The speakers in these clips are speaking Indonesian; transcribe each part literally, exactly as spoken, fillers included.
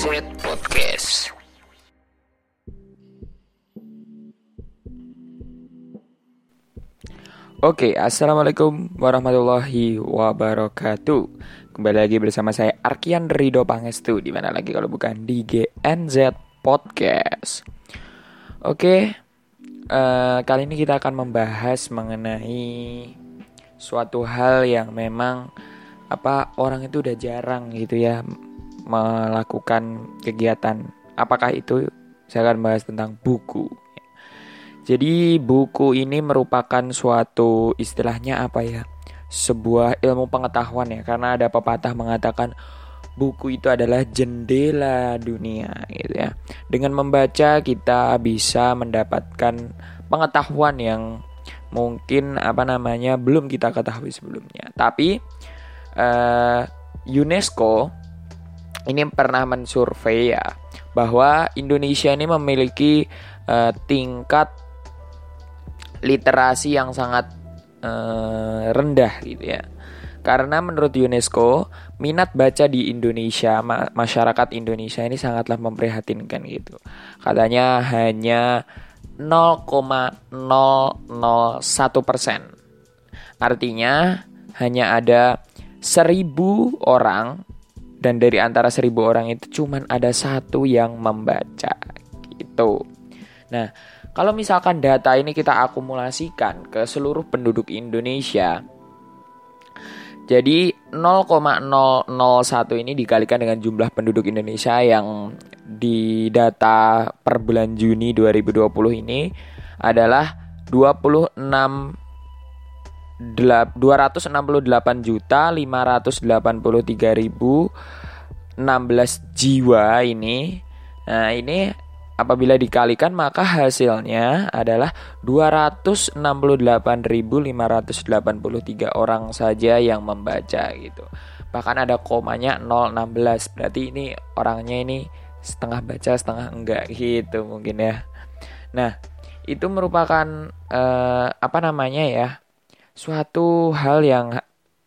G N Z Podcast. Oke, assalamualaikum warahmatullahi wabarakatuh. Kembali lagi bersama saya Arkian Ridho Pangestu. Di mana lagi kalau bukan di G N Z Podcast. Oke, uh, kali ini kita akan membahas mengenai suatu hal yang memang apa orang itu udah jarang gitu ya melakukan kegiatan. Apakah itu? Saya akan bahas tentang buku. Jadi buku ini merupakan suatu istilahnya apa ya? Sebuah ilmu pengetahuan ya, karena ada pepatah mengatakan buku itu adalah jendela dunia gitu ya. Dengan membaca kita bisa mendapatkan pengetahuan yang mungkin apa namanya belum kita ketahui sebelumnya. Tapi uh, UNESCO ini pernah mensurvei ya bahwa Indonesia ini memiliki uh, tingkat literasi yang sangat uh, rendah gitu ya. Karena menurut UNESCO, minat baca di Indonesia, ma- masyarakat Indonesia ini sangatlah memprihatinkan gitu. Katanya hanya nol koma nol nol satu persen. Artinya hanya ada seribu orang, dan dari antara seribu orang itu cuman ada satu yang membaca gitu. Nah, kalau misalkan data ini kita akumulasikan ke seluruh penduduk Indonesia, jadi nol koma nol nol satu ini dikalikan dengan jumlah penduduk Indonesia yang di data per bulan Juni dua ribu dua puluh ini adalah dua puluh enam, dua ratus enam puluh delapan juta lima ratus delapan puluh tiga ribu enam belas jiwa ini. Nah, ini apabila dikalikan maka hasilnya adalah dua ratus enam puluh delapan ribu lima ratus delapan puluh tiga orang saja yang membaca gitu. Bahkan ada komanya nol koma enam belas. Berarti ini orangnya ini setengah baca setengah enggak gitu mungkin ya. Nah, itu merupakan eh, apa namanya ya? Suatu hal yang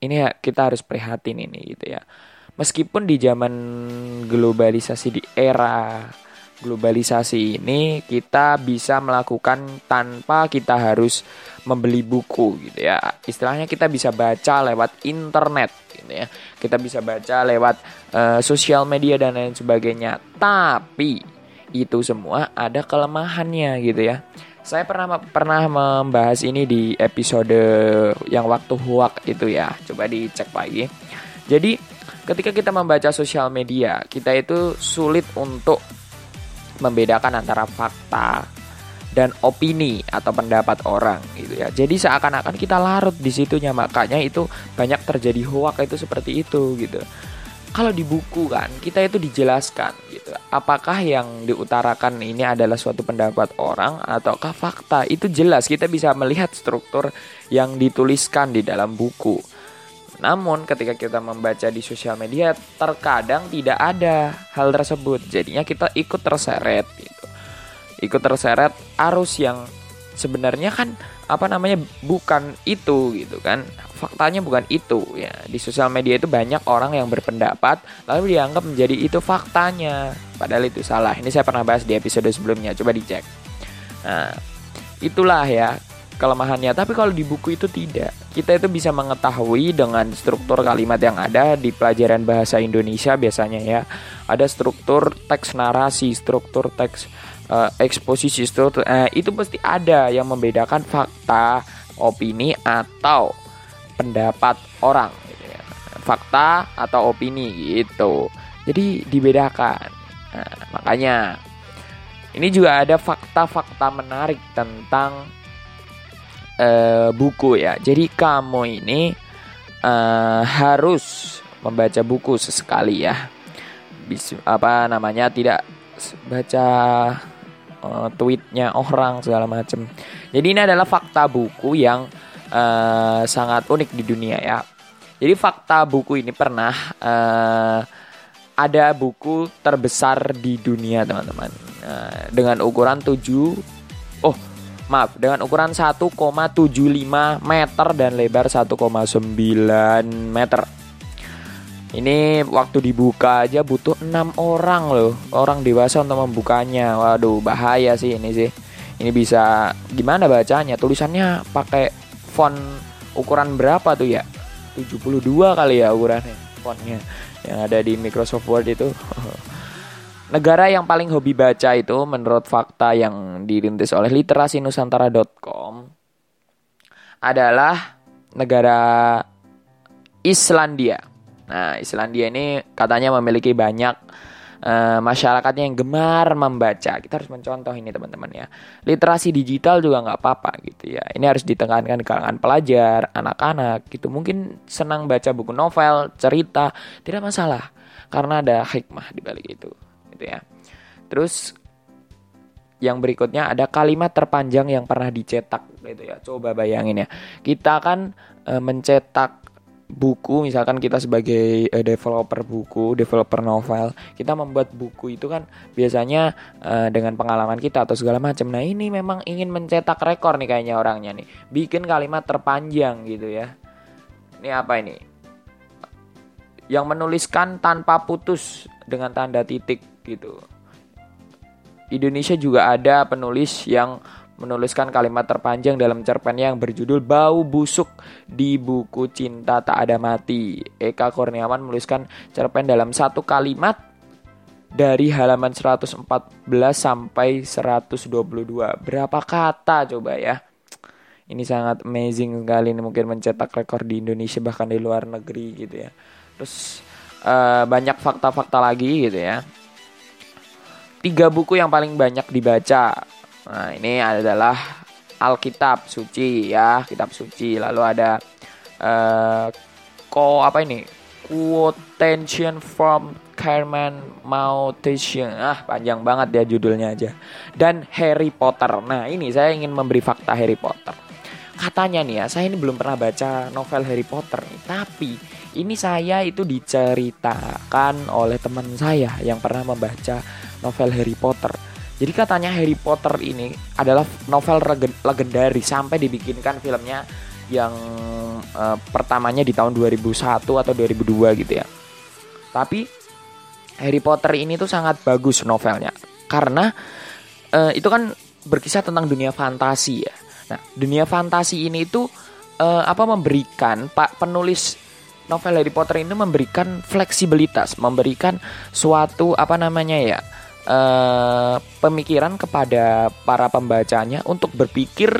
ini ya, kita harus prihatin ini gitu ya. Meskipun di zaman globalisasi, di era globalisasi ini kita bisa melakukan tanpa kita harus membeli buku gitu ya. Istilahnya kita bisa baca lewat internet gitu ya. Kita bisa baca lewat uh, sosial media dan lain sebagainya. Tapi itu semua ada kelemahannya gitu ya. Saya pernah pernah membahas ini di episode yang waktu hoak itu ya. Coba dicek lagi. Jadi ketika kita membaca sosial media, kita itu sulit untuk membedakan antara fakta dan opini atau pendapat orang gitu ya. Jadi seakan-akan kita larut di situnya, makanya itu banyak terjadi hoak itu seperti itu gitu. Kalau di buku kan kita itu dijelaskan gitu. Apakah yang diutarakan ini adalah suatu pendapat orang ataukah fakta? Itu jelas kita bisa melihat struktur yang dituliskan di dalam buku. Namun ketika kita membaca di sosial media terkadang tidak ada hal tersebut. Jadinya kita ikut terseret gitu. Ikut terseret arus yang sebenarnya kan apa namanya bukan itu gitu kan, faktanya bukan itu ya. Di sosial media itu banyak orang yang berpendapat lalu dianggap menjadi itu faktanya, padahal itu salah. Ini saya pernah bahas di episode sebelumnya, coba dicek. Nah, itulah ya kelemahannya. Tapi kalau di buku itu tidak, kita itu bisa mengetahui dengan struktur kalimat yang ada di pelajaran bahasa Indonesia biasanya ya. Ada struktur teks narasi, struktur teks Uh, eksposisi struktur, uh, itu pasti ada yang membedakan fakta, opini atau pendapat orang gitu ya. Fakta atau opini gitu. Jadi dibedakan. Nah, makanya ini juga ada fakta-fakta menarik tentang uh, buku ya. Jadi kamu ini uh, harus membaca buku sesekali ya. Bis, apa namanya tidak baca tweetnya orang segala macam. Jadi ini adalah fakta buku yang uh, sangat unik di dunia ya. Jadi fakta buku ini pernah uh, ada buku terbesar di dunia teman-teman, uh, dengan ukuran tujuh oh maaf dengan ukuran satu koma tujuh lima meter dan lebar satu koma sembilan meter. Ini waktu dibuka aja butuh enam orang loh, orang dewasa untuk membukanya. Waduh, bahaya sih ini sih. Ini bisa gimana bacanya? Tulisannya pakai font ukuran berapa tuh ya? tujuh puluh dua kali ya ukurannya, fontnya yang ada di Microsoft Word itu. Negara yang paling hobi baca itu menurut fakta yang dirintis oleh literasi nusantara dot com adalah negara Islandia. Nah, Islandia ini katanya memiliki banyak uh, masyarakatnya yang gemar membaca. Kita harus mencontoh ini teman-teman ya. Literasi digital juga nggak apa-apa gitu ya. Ini harus ditekankan di kalangan pelajar, anak-anak gitu. Mungkin senang baca buku novel, cerita, tidak masalah karena ada hikmah di balik itu. Gitu ya. Terus yang berikutnya ada kalimat terpanjang yang pernah dicetak gitu ya. Coba bayangin ya. Kita kan e, mencetak buku, misalkan kita sebagai e, developer buku, developer novel, kita membuat buku itu kan biasanya e, dengan pengalaman kita atau segala macam. Nah, ini memang ingin mencetak rekor nih kayaknya orangnya nih. Bikin kalimat terpanjang gitu ya. Ini apa ini? Yang menuliskan tanpa putus dengan tanda titik gitu. Indonesia juga ada penulis yang menuliskan kalimat terpanjang dalam cerpennya yang berjudul Bau Busuk di buku Cinta Tak Ada Mati. Eka Kurniawan menuliskan cerpen dalam satu kalimat dari halaman seratus empat belas sampai seratus dua puluh dua. Berapa kata coba ya? Ini sangat amazing sekali nih, mungkin mencetak rekor di Indonesia bahkan di luar negeri gitu ya. Terus uh, banyak fakta-fakta lagi gitu ya. Tiga buku yang paling banyak dibaca. Nah, ini adalah Alkitab Suci ya, Kitab Suci. Lalu ada uh, ko apa ini? Quotation from Chairman Mao Tsetung. Ah, panjang banget ya judulnya aja. Dan Harry Potter. Nah, ini saya ingin memberi fakta Harry Potter. Katanya nih ya, saya ini belum pernah baca novel Harry Potter nih, tapi ini saya itu diceritakan oleh teman saya yang pernah membaca novel Harry Potter. Jadi katanya Harry Potter ini adalah novel legendaris sampai dibikinkan filmnya yang e, pertamanya di tahun dua ribu satu atau dua ribu dua gitu ya. Tapi Harry Potter ini tuh sangat bagus novelnya karena e, itu kan berkisah tentang dunia fantasi ya. Nah, dunia fantasi ini itu e, apa memberikan Pak penulis novel Harry Potter ini memberikan fleksibilitas, memberikan suatu apa namanya ya e, pemikiran kepada para pembacanya untuk berpikir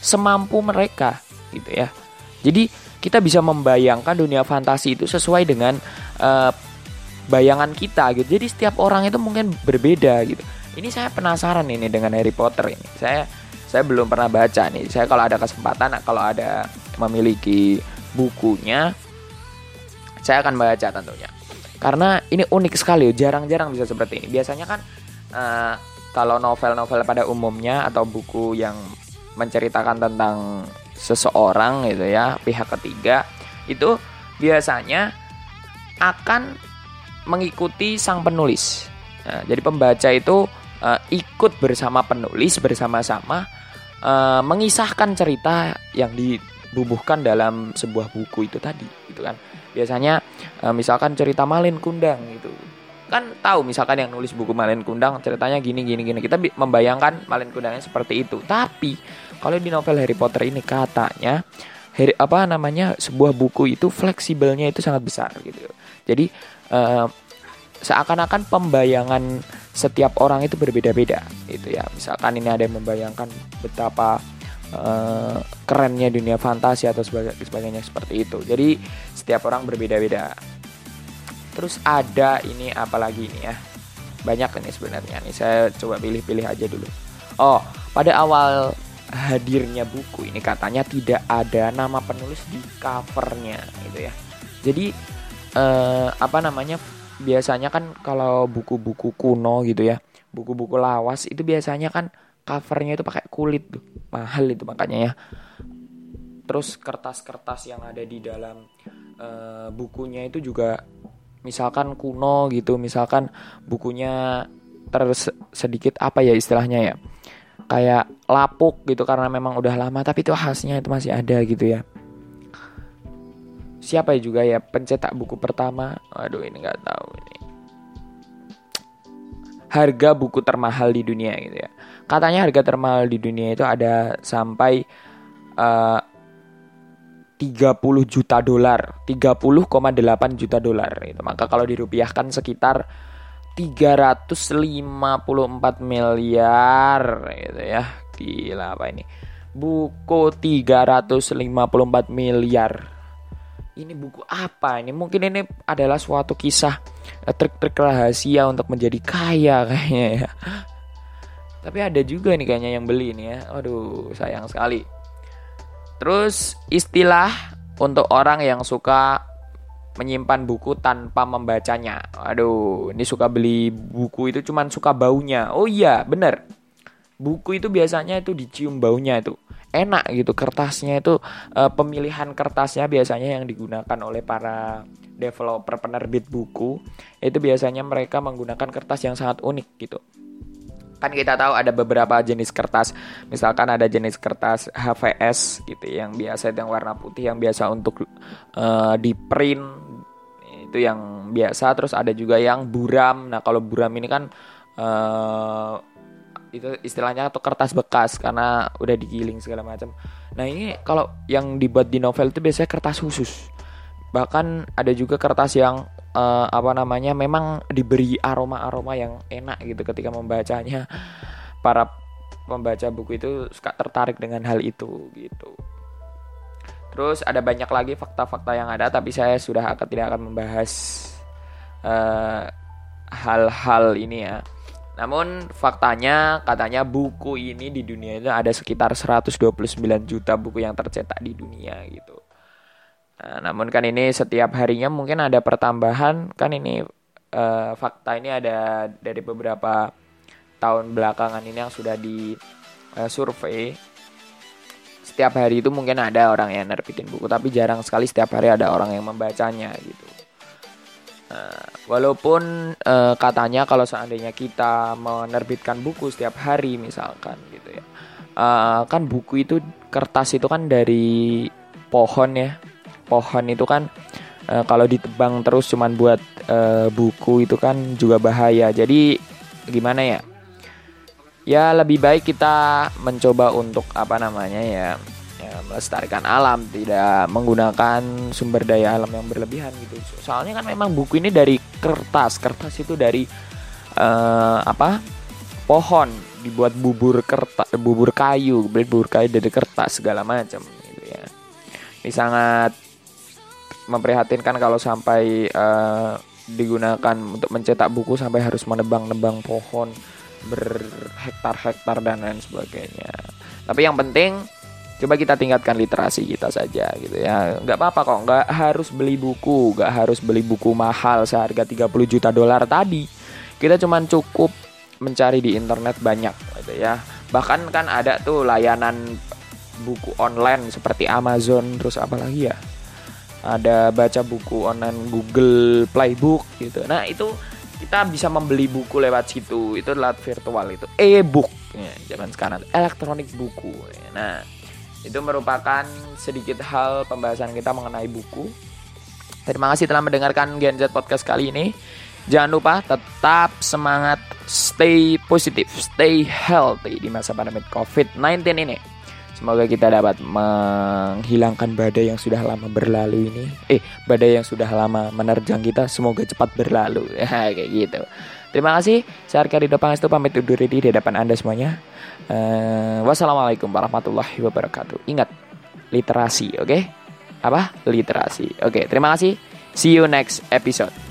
semampu mereka, gitu ya. Jadi kita bisa membayangkan dunia fantasi itu sesuai dengan e, bayangan kita, gitu. Jadi setiap orang itu mungkin berbeda, gitu. Ini saya penasaran ini dengan Harry Potter ini. Saya saya belum pernah baca nih. Saya kalau ada kesempatan, kalau ada memiliki bukunya, saya akan baca tentunya karena ini unik sekali, jarang-jarang bisa seperti ini. Biasanya kan uh, kalau novel-novel pada umumnya atau buku yang menceritakan tentang seseorang gitu ya, pihak ketiga itu biasanya akan mengikuti sang penulis. Nah, jadi pembaca itu uh, ikut bersama penulis, bersama-sama uh, mengisahkan cerita yang dibubuhkan dalam sebuah buku itu tadi, gitu kan. Biasanya misalkan cerita Malin Kundang gitu. Kan tahu misalkan yang nulis buku Malin Kundang ceritanya gini gini gini. Kita membayangkan Malin Kundangnya seperti itu. Tapi kalau di novel Harry Potter ini katanya Harry, apa namanya sebuah buku itu fleksibelnya itu sangat besar gitu. Jadi eh, seakan-akan pembayangan setiap orang itu berbeda-beda gitu ya. Misalkan ini ada yang membayangkan betapa kerennya dunia fantasi atau sebagainya seperti itu. Jadi setiap orang berbeda-beda. Terus ada ini apalagi ini ya. Banyak ini sebenarnya. Ini saya coba pilih-pilih aja dulu. Oh, pada awal hadirnya buku ini katanya tidak ada nama penulis di covernya gitu ya. Jadi eh, apa namanya? Biasanya kan kalau buku-buku kuno gitu ya, buku-buku lawas itu biasanya kan covernya itu pakai kulit tuh, mahal itu makanya ya. Terus kertas-kertas yang ada di dalam e, bukunya itu juga misalkan kuno gitu, misalkan bukunya tersedikit apa ya istilahnya ya, kayak lapuk gitu karena memang udah lama tapi itu khasnya itu masih ada gitu ya. siapa ya juga ya pencetak buku pertama, aduh ini nggak tahu ini, harga buku termahal di dunia gitu ya. Katanya harga termahal di dunia itu ada sampai uh, tiga puluh juta dolar, tiga puluh koma delapan juta dolar itu. Maka kalau dirupiahkan sekitar tiga ratus lima puluh empat miliar gitu ya. Gila apa ini? Buku tiga ratus lima puluh empat miliar. Ini buku apa ini? Mungkin ini adalah suatu kisah trik-trik rahasia untuk menjadi kaya kayaknya ya. Tapi ada juga nih kayaknya yang beli nih ya. Aduh, sayang sekali. Terus istilah untuk orang yang suka menyimpan buku tanpa membacanya. Aduh, ini suka beli buku itu cuman suka baunya. Oh iya, bener. Buku itu biasanya itu dicium baunya itu. Enak gitu kertasnya itu, e, pemilihan kertasnya biasanya yang digunakan oleh para developer penerbit buku itu biasanya mereka menggunakan kertas yang sangat unik gitu. Kan kita tahu ada beberapa jenis kertas, misalkan ada jenis kertas H V S gitu yang biasa yang warna putih yang biasa untuk e, di print itu yang biasa, terus ada juga yang buram. Nah kalau buram ini kan e, itu istilahnya tuh kertas bekas karena udah digiling segala macam. Nah ini kalau yang dibuat di novel itu biasanya kertas khusus. Bahkan ada juga kertas yang uh, apa namanya memang diberi aroma-aroma yang enak gitu ketika membacanya. Para pembaca buku itu suka tertarik dengan hal itu gitu. Terus ada banyak lagi fakta-fakta yang ada, tapi saya sudah akan tidak akan membahas uh, hal-hal ini ya. Namun faktanya katanya buku ini di dunia itu ada sekitar seratus dua puluh sembilan juta buku yang tercetak di dunia gitu. Nah, namun kan ini setiap harinya mungkin ada pertambahan. Kan ini eh, fakta ini ada dari beberapa tahun belakangan ini yang sudah di eh, survei. Setiap hari itu mungkin ada orang yang nerbitin buku, tapi jarang sekali setiap hari ada orang yang membacanya gitu. Nah, walaupun e, katanya kalau seandainya kita menerbitkan buku setiap hari misalkan gitu ya, e, kan buku itu kertas itu kan dari pohon ya, pohon itu kan e, kalau ditebang terus cuman buat e, buku itu kan juga bahaya. Jadi gimana ya? Ya lebih baik kita mencoba untuk apa namanya ya, ya melestarikan alam, tidak menggunakan sumber daya alam yang berlebihan gitu. Soalnya kan memang buku ini dari kertas, kertas itu dari uh, apa pohon, dibuat bubur kertas, bubur kayu, bubur kayu dari kertas segala macam gitu ya. Ini sangat memprihatinkan kalau sampai uh, digunakan untuk mencetak buku sampai harus menebang-nebang pohon berhektar-hektar dan lain sebagainya. Tapi yang penting coba kita tingkatkan literasi kita saja gitu ya. Gak apa-apa kok, gak harus beli buku, gak harus beli buku mahal seharga tiga puluh juta dolar tadi. Kita cuman cukup mencari di internet banyak gitu ya. Bahkan kan ada tuh layanan buku online seperti Amazon, terus apa lagi ya, ada baca buku online Google Playbook gitu. Nah itu kita bisa membeli buku lewat situ, itu lewat virtual itu, e-book ya, zaman sekarang, elektronik buku. Nah itu merupakan sedikit hal pembahasan kita mengenai buku. Terima kasih telah mendengarkan G N Z Podcast kali ini. Jangan lupa tetap semangat, stay positif, stay healthy di masa pandemi covid sembilan belas ini. Semoga kita dapat menghilangkan badai yang sudah lama berlalu ini. Eh, badai yang sudah lama menerjang kita semoga cepat berlalu. Kayak gitu. Terima kasih. Saya Arkian Ridho Pangestu pamit undur diri di hadapan Anda semuanya. Uh, wassalamualaikum warahmatullahi wabarakatuh. Ingat, literasi, oke? Okay? Apa? Literasi. Oke, okay, terima kasih. See you next episode.